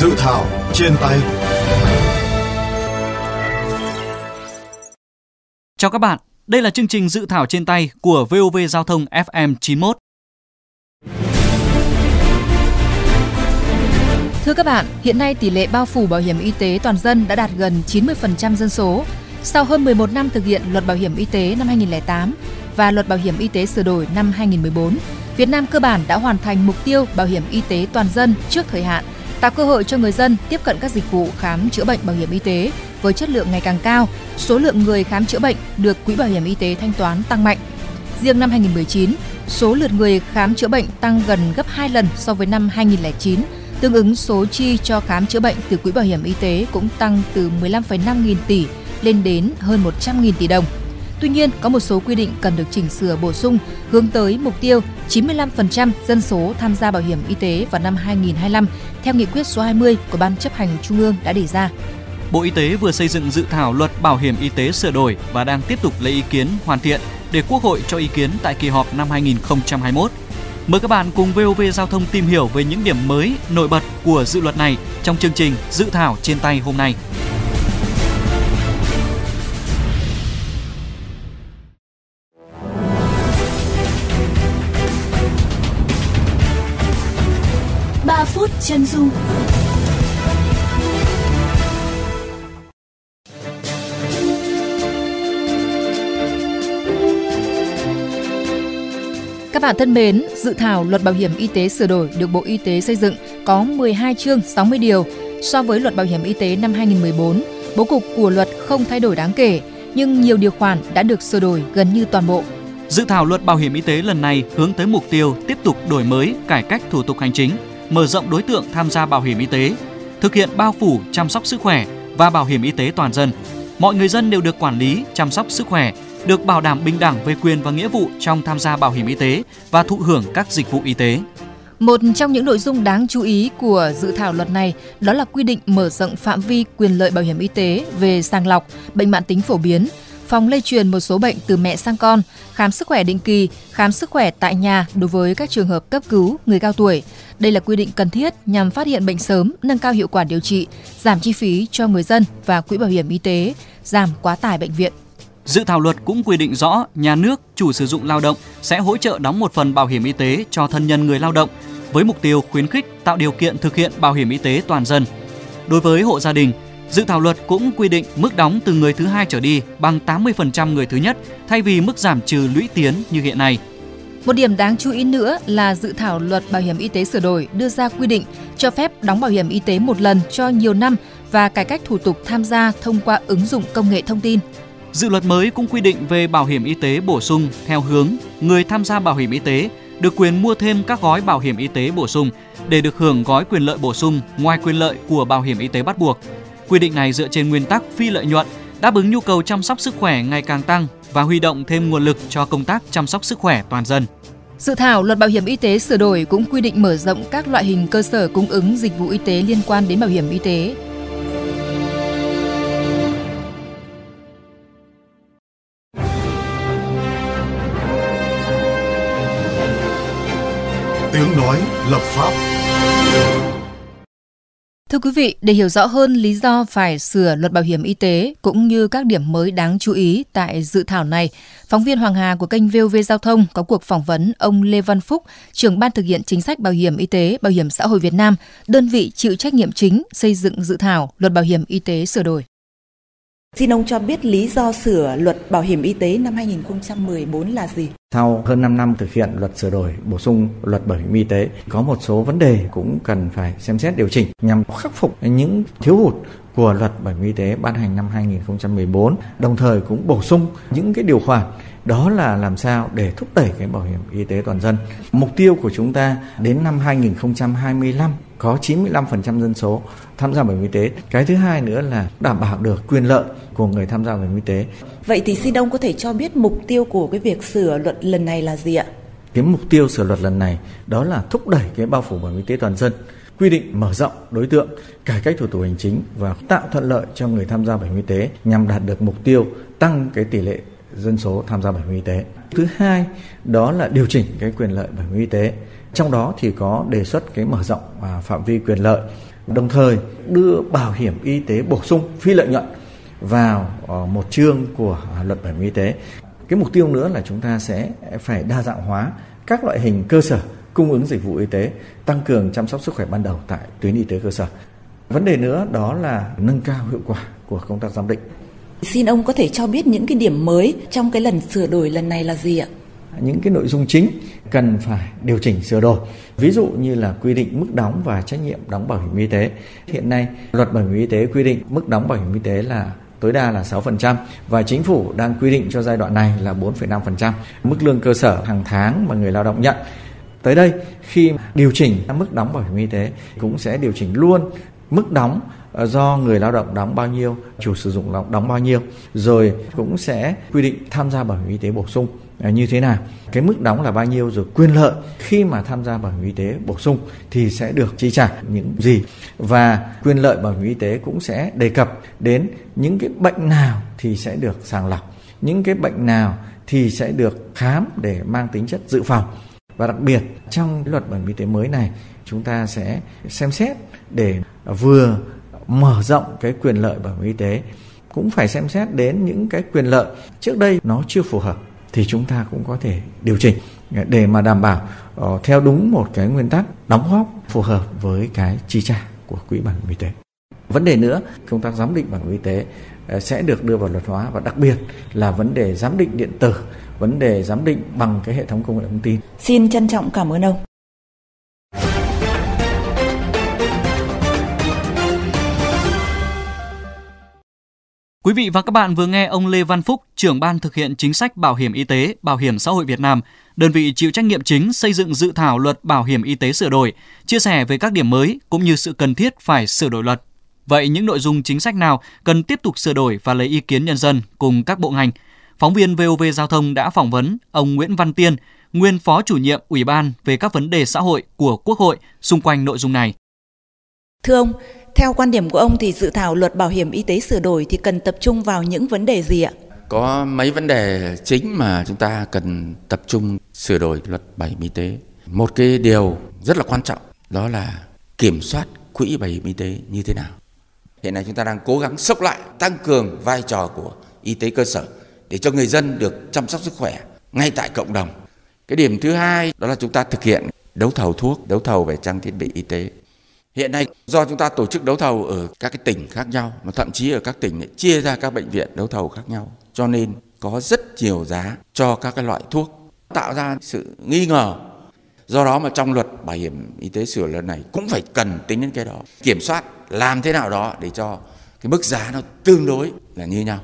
Dự thảo trên tay. Chào các bạn, đây là chương trình Dự thảo trên tay của VOV Giao thông FM 91. Thưa các bạn, hiện nay tỷ lệ bao phủ bảo hiểm y tế toàn dân đã đạt gần 90% dân số. Sau hơn 11 năm thực hiện Luật Bảo hiểm y tế năm 2008 và Luật Bảo hiểm y tế sửa đổi năm 2014, Việt Nam cơ bản đã hoàn thành mục tiêu bảo hiểm y tế toàn dân trước thời hạn, tạo cơ hội cho người dân tiếp cận các dịch vụ khám chữa bệnh bảo hiểm y tế với chất lượng ngày càng cao, số lượng người khám chữa bệnh được Quỹ Bảo hiểm y tế thanh toán tăng mạnh. Riêng năm 2019, số lượt người khám chữa bệnh tăng gần gấp 2 lần so với năm 2009, tương ứng số chi cho khám chữa bệnh từ Quỹ Bảo hiểm y tế cũng tăng từ 15,5 nghìn tỷ lên đến hơn 100 nghìn tỷ đồng. Tuy nhiên, có một số quy định cần được chỉnh sửa bổ sung hướng tới mục tiêu 95% dân số tham gia bảo hiểm y tế vào năm 2025 theo Nghị quyết số 20 của Ban chấp hành Trung ương đã đề ra. Bộ Y tế vừa xây dựng dự thảo Luật Bảo hiểm y tế sửa đổi và đang tiếp tục lấy ý kiến hoàn thiện để Quốc hội cho ý kiến tại kỳ họp năm 2021. Mời các bạn cùng VOV Giao thông tìm hiểu về những điểm mới nổi bật của dự luật này trong chương trình Dự thảo trên tay hôm nay. Chân dung. Các bạn thân mến, dự thảo Luật Bảo hiểm y tế sửa đổi được Bộ Y tế xây dựng có 12 chương 60 điều. So với Luật Bảo hiểm y tế năm 2014, bố cục của luật không thay đổi đáng kể, nhưng nhiều điều khoản đã được sửa đổi gần như toàn bộ. Dự thảo Luật Bảo hiểm y tế lần này hướng tới mục tiêu tiếp tục đổi mới, cải cách thủ tục hành chính, mở rộng đối tượng tham gia bảo hiểm y tế, thực hiện bao phủ chăm sóc sức khỏe và bảo hiểm y tế toàn dân. Mọi người dân đều được quản lý, chăm sóc sức khỏe, được bảo đảm bình đẳng về quyền và nghĩa vụ trong tham gia bảo hiểm y tế và thụ hưởng các dịch vụ y tế. Một trong những nội dung đáng chú ý của dự thảo luật này đó là quy định mở rộng phạm vi quyền lợi bảo hiểm y tế về sàng lọc, bệnh mãn tính phổ biến, phòng lây truyền một số bệnh từ mẹ sang con, khám sức khỏe định kỳ, khám sức khỏe tại nhà đối với các trường hợp cấp cứu, người cao tuổi. Đây là quy định cần thiết nhằm phát hiện bệnh sớm, nâng cao hiệu quả điều trị, giảm chi phí cho người dân và Quỹ Bảo hiểm y tế, giảm quá tải bệnh viện. Dự thảo luật cũng quy định rõ nhà nước, chủ sử dụng lao động sẽ hỗ trợ đóng một phần bảo hiểm y tế cho thân nhân người lao động với mục tiêu khuyến khích tạo điều kiện thực hiện bảo hiểm y tế toàn dân. Đối với hộ gia đình, dự thảo luật cũng quy định mức đóng từ người thứ hai trở đi bằng 80% người thứ nhất thay vì mức giảm trừ lũy tiến như hiện nay. Một điểm đáng chú ý nữa là dự thảo Luật Bảo hiểm y tế sửa đổi đưa ra quy định cho phép đóng bảo hiểm y tế một lần cho nhiều năm và cải cách thủ tục tham gia thông qua ứng dụng công nghệ thông tin. Dự luật mới cũng quy định về bảo hiểm y tế bổ sung theo hướng người tham gia bảo hiểm y tế được quyền mua thêm các gói bảo hiểm y tế bổ sung để được hưởng gói quyền lợi bổ sung ngoài quyền lợi của bảo hiểm y tế bắt buộc. Quy định này dựa trên nguyên tắc phi lợi nhuận, đáp ứng nhu cầu chăm sóc sức khỏe ngày càng tăng và huy động thêm nguồn lực cho công tác chăm sóc sức khỏe toàn dân. Dự thảo Luật Bảo hiểm y tế sửa đổi cũng quy định mở rộng các loại hình cơ sở cung ứng dịch vụ y tế liên quan đến bảo hiểm y tế. Tiếng nói lập pháp. Thưa quý vị, để hiểu rõ hơn lý do phải sửa Luật Bảo hiểm y tế cũng như các điểm mới đáng chú ý tại dự thảo này, phóng viên Hoàng Hà của kênh VOV Giao thông có cuộc phỏng vấn ông Lê Văn Phúc, trưởng ban thực hiện chính sách bảo hiểm y tế, bảo hiểm xã hội Việt Nam, đơn vị chịu trách nhiệm chính xây dựng dự thảo Luật Bảo hiểm y tế sửa đổi. Xin ông cho biết lý do sửa Luật Bảo hiểm y tế năm 2014 là gì? Sau hơn 5 năm thực hiện luật sửa đổi, bổ sung Luật Bảo hiểm y tế, có một số vấn đề cũng cần phải xem xét điều chỉnh nhằm khắc phục những thiếu hụt của Luật Bảo hiểm y tế ban hành năm 2014, đồng thời cũng bổ sung những cái điều khoản đó là làm sao để thúc đẩy cái bảo hiểm y tế toàn dân. Mục tiêu của chúng ta đến năm 2025 có 95% dân số tham gia bảo hiểm y tế. Cái thứ hai nữa là đảm bảo được quyền lợi của người tham gia bảo hiểm y tế. Vậy thì xin ông có thể cho biết mục tiêu của cái việc sửa luật lần này là gì ạ? Cái mục tiêu sửa luật lần này đó là thúc đẩy cái bao phủ bảo hiểm y tế toàn dân, quy định mở rộng đối tượng, cải cách thủ tục hành chính và tạo thuận lợi cho người tham gia bảo hiểm y tế nhằm đạt được mục tiêu tăng cái tỷ lệ dân số tham gia bảo hiểm y tế. Thứ hai đó là điều chỉnh cái quyền lợi bảo hiểm y tế. Trong đó thì có đề xuất cái mở rộng phạm vi quyền lợi Đồng thời đưa bảo hiểm y tế bổ sung phi lợi nhuận vào một chương của luật bảo hiểm y tế. Cái mục tiêu nữa là chúng ta sẽ phải đa dạng hóa các loại hình cơ sở cung ứng dịch vụ y tế, tăng cường chăm sóc sức khỏe ban đầu tại tuyến y tế cơ sở. Vấn đề nữa đó là nâng cao hiệu quả của công tác giám định. Xin ông có thể cho biết những cái điểm mới trong cái lần sửa đổi lần này là gì ạ? Những cái nội dung chính cần phải điều chỉnh sửa đổi. Ví dụ như là quy định mức đóng và trách nhiệm đóng bảo hiểm y tế. Hiện nay luật bảo hiểm y tế quy định mức đóng bảo hiểm y tế là tối đa là 6% và chính phủ đang quy định cho giai đoạn này là 4,5%. Mức lương cơ sở hàng tháng mà người lao động nhận. Tới đây khi điều chỉnh mức đóng bảo hiểm y tế cũng sẽ điều chỉnh luôn mức đóng do người lao động đóng bao nhiêu, chủ sử dụng đóng bao nhiêu, rồi cũng sẽ quy định tham gia bảo hiểm y tế bổ sung như thế nào, cái mức đóng là bao nhiêu, rồi quyền lợi khi mà tham gia bảo hiểm y tế bổ sung thì sẽ được chi trả những gì, và quyền lợi bảo hiểm y tế cũng sẽ đề cập đến những cái bệnh nào thì sẽ được sàng lọc, những cái bệnh nào thì sẽ được khám để mang tính chất dự phòng. Và đặc biệt trong luật bảo hiểm y tế mới này chúng ta sẽ xem xét để vừa mở rộng cái quyền lợi bảo hiểm y tế, cũng phải xem xét đến những cái quyền lợi trước đây nó chưa phù hợp thì chúng ta cũng có thể điều chỉnh để mà đảm bảo theo đúng một cái nguyên tắc đóng góp phù hợp với cái chi trả của quỹ bảo hiểm y tế. Vấn đề nữa, công tác giám định bảo hiểm y tế sẽ được đưa vào luật hóa, và đặc biệt là vấn đề giám định điện tử, vấn đề giám định bằng cái hệ thống công nghệ thông tin. Xin trân trọng cảm ơn ông. Quý vị và các bạn vừa nghe ông Lê Văn Phúc, trưởng ban thực hiện chính sách bảo hiểm y tế, bảo hiểm xã hội Việt Nam, đơn vị chịu trách nhiệm chính xây dựng dự thảo luật bảo hiểm y tế sửa đổi, chia sẻ về các điểm mới cũng như sự cần thiết phải sửa đổi luật. Vậy những nội dung chính sách nào cần tiếp tục sửa đổi và lấy ý kiến nhân dân cùng các bộ ngành? Phóng viên VOV Giao thông đã phỏng vấn ông Nguyễn Văn Tiên, nguyên phó chủ nhiệm Ủy ban về các vấn đề xã hội của Quốc hội xung quanh nội dung này. Thưa ông, theo quan điểm của ông thì dự thảo luật bảo hiểm y tế sửa đổi thì cần tập trung vào những vấn đề gì ạ? Có mấy vấn đề chính mà chúng ta cần tập trung sửa đổi luật bảo hiểm y tế. Một cái điều rất là quan trọng đó là kiểm soát quỹ bảo hiểm y tế như thế nào. Hiện nay chúng ta đang cố gắng xốc lại, tăng cường vai trò của y tế cơ sở để cho người dân được chăm sóc sức khỏe ngay tại cộng đồng. Cái điểm thứ hai đó là chúng ta thực hiện đấu thầu thuốc, đấu thầu về trang thiết bị y tế. Hiện nay do chúng ta tổ chức đấu thầu ở các cái tỉnh khác nhau, mà thậm chí ở các tỉnh chia ra các bệnh viện đấu thầu khác nhau, cho nên có rất nhiều giá cho các cái loại thuốc, tạo ra sự nghi ngờ. Do đó mà trong luật bảo hiểm y tế sửa lần này cũng phải cần tính đến cái đó, kiểm soát làm thế nào đó để cho cái mức giá nó tương đối là như nhau.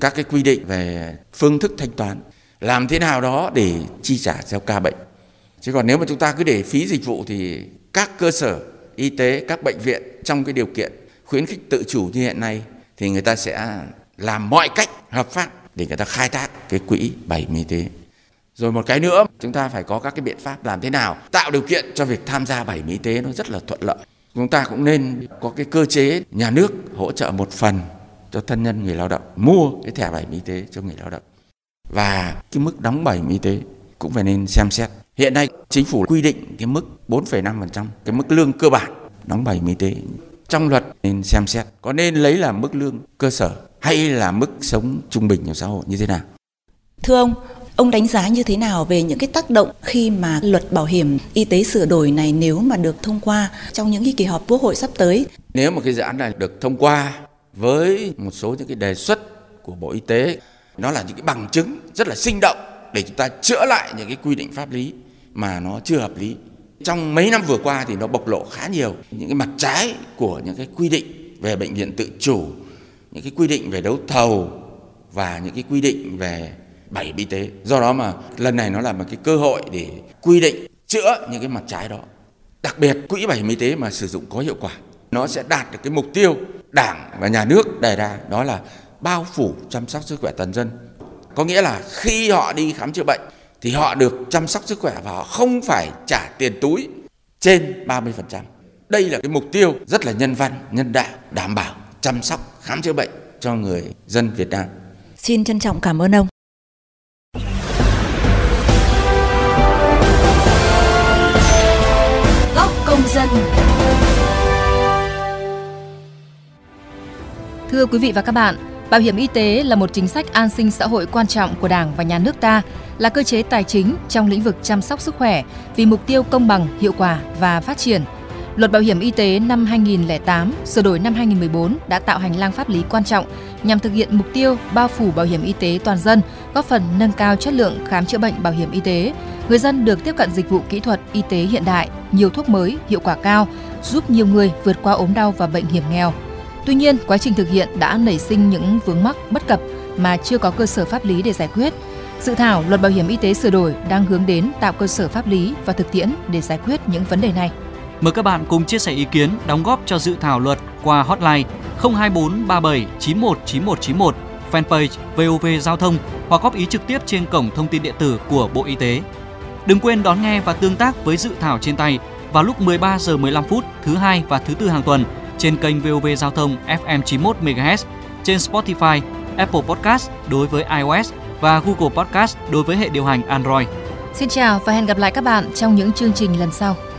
Các cái quy định về phương thức thanh toán, làm thế nào đó để chi trả theo ca bệnh. Chứ còn nếu mà chúng ta cứ để phí dịch vụ thì các cơ sở y tế, các bệnh viện trong cái điều kiện khuyến khích tự chủ như hiện nay thì người ta sẽ làm mọi cách hợp pháp để người ta khai thác cái quỹ bảo hiểm y tế. Rồi một cái nữa, chúng ta phải có các cái biện pháp làm thế nào tạo điều kiện cho việc tham gia bảo hiểm y tế nó rất là thuận lợi. Chúng ta cũng nên có cái cơ chế nhà nước hỗ trợ một phần cho thân nhân người lao động mua cái thẻ bảo hiểm y tế cho người lao động. Và cái mức đóng bảo hiểm y tế cũng phải nên xem xét. Hiện nay chính phủ quy định cái mức 4,5%, cái mức lương cơ bản đóng bảo hiểm y tế. Trong luật nên xem xét có nên lấy là mức lương cơ sở hay là mức sống trung bình của xã hội như thế nào. Thưa ông đánh giá như thế nào về những cái tác động khi mà luật bảo hiểm y tế sửa đổi này nếu mà được thông qua trong những cái kỳ họp Quốc hội sắp tới? Nếu mà cái dự án này được thông qua với một số những cái đề xuất của Bộ Y tế, nó là những cái bằng chứng rất là sinh động để chúng ta chữa lại những cái quy định pháp lý mà nó chưa hợp lý. Trong mấy năm vừa qua thì nó bộc lộ khá nhiều những cái mặt trái của những cái quy định về bệnh viện tự chủ, những cái quy định về đấu thầu và những cái quy định về bảo hiểm y tế. Do đó mà lần này nó là một cái cơ hội để quy định chữa những cái mặt trái đó. Đặc biệt quỹ bảo hiểm y tế mà sử dụng có hiệu quả, nó sẽ đạt được cái mục tiêu Đảng và nhà nước đề ra, đó là bao phủ chăm sóc sức khỏe toàn dân. Có nghĩa là khi họ đi khám chữa bệnh thì họ được chăm sóc sức khỏe và họ không phải trả tiền túi trên 30%. Đây là cái mục tiêu rất là nhân văn, nhân đạo, đảm bảo chăm sóc khám chữa bệnh cho người dân Việt Nam. Xin trân trọng cảm ơn ông. Góc công dân. Thưa quý vị và các bạn, bảo hiểm y tế là một chính sách an sinh xã hội quan trọng của Đảng và Nhà nước ta, là cơ chế tài chính trong lĩnh vực chăm sóc sức khỏe vì mục tiêu công bằng, hiệu quả và phát triển. Luật Bảo hiểm y tế năm 2008, sửa đổi năm 2014 đã tạo hành lang pháp lý quan trọng nhằm thực hiện mục tiêu bao phủ bảo hiểm y tế toàn dân, góp phần nâng cao chất lượng khám chữa bệnh bảo hiểm y tế. Người dân được tiếp cận dịch vụ kỹ thuật y tế hiện đại, nhiều thuốc mới, hiệu quả cao, giúp nhiều người vượt qua ốm đau và bệnh hiểm nghèo. Tuy nhiên, quá trình thực hiện đã nảy sinh những vướng mắc, bất cập mà chưa có cơ sở pháp lý để giải quyết. Dự thảo Luật Bảo hiểm y tế sửa đổi đang hướng đến tạo cơ sở pháp lý và thực tiễn để giải quyết những vấn đề này. Mời các bạn cùng chia sẻ ý kiến, đóng góp cho dự thảo luật qua hotline 02437919191, fanpage VOV Giao thông hoặc góp ý trực tiếp trên cổng thông tin điện tử của Bộ Y tế. Đừng quên đón nghe và tương tác với dự thảo trên tay vào lúc 13:15 thứ Hai và thứ Tư hàng tuần trên kênh VOV Giao thông FM 91 MHz, trên Spotify, Apple Podcast đối với iOS và Google Podcast đối với hệ điều hành Android. Xin chào và hẹn gặp lại các bạn trong những chương trình lần sau.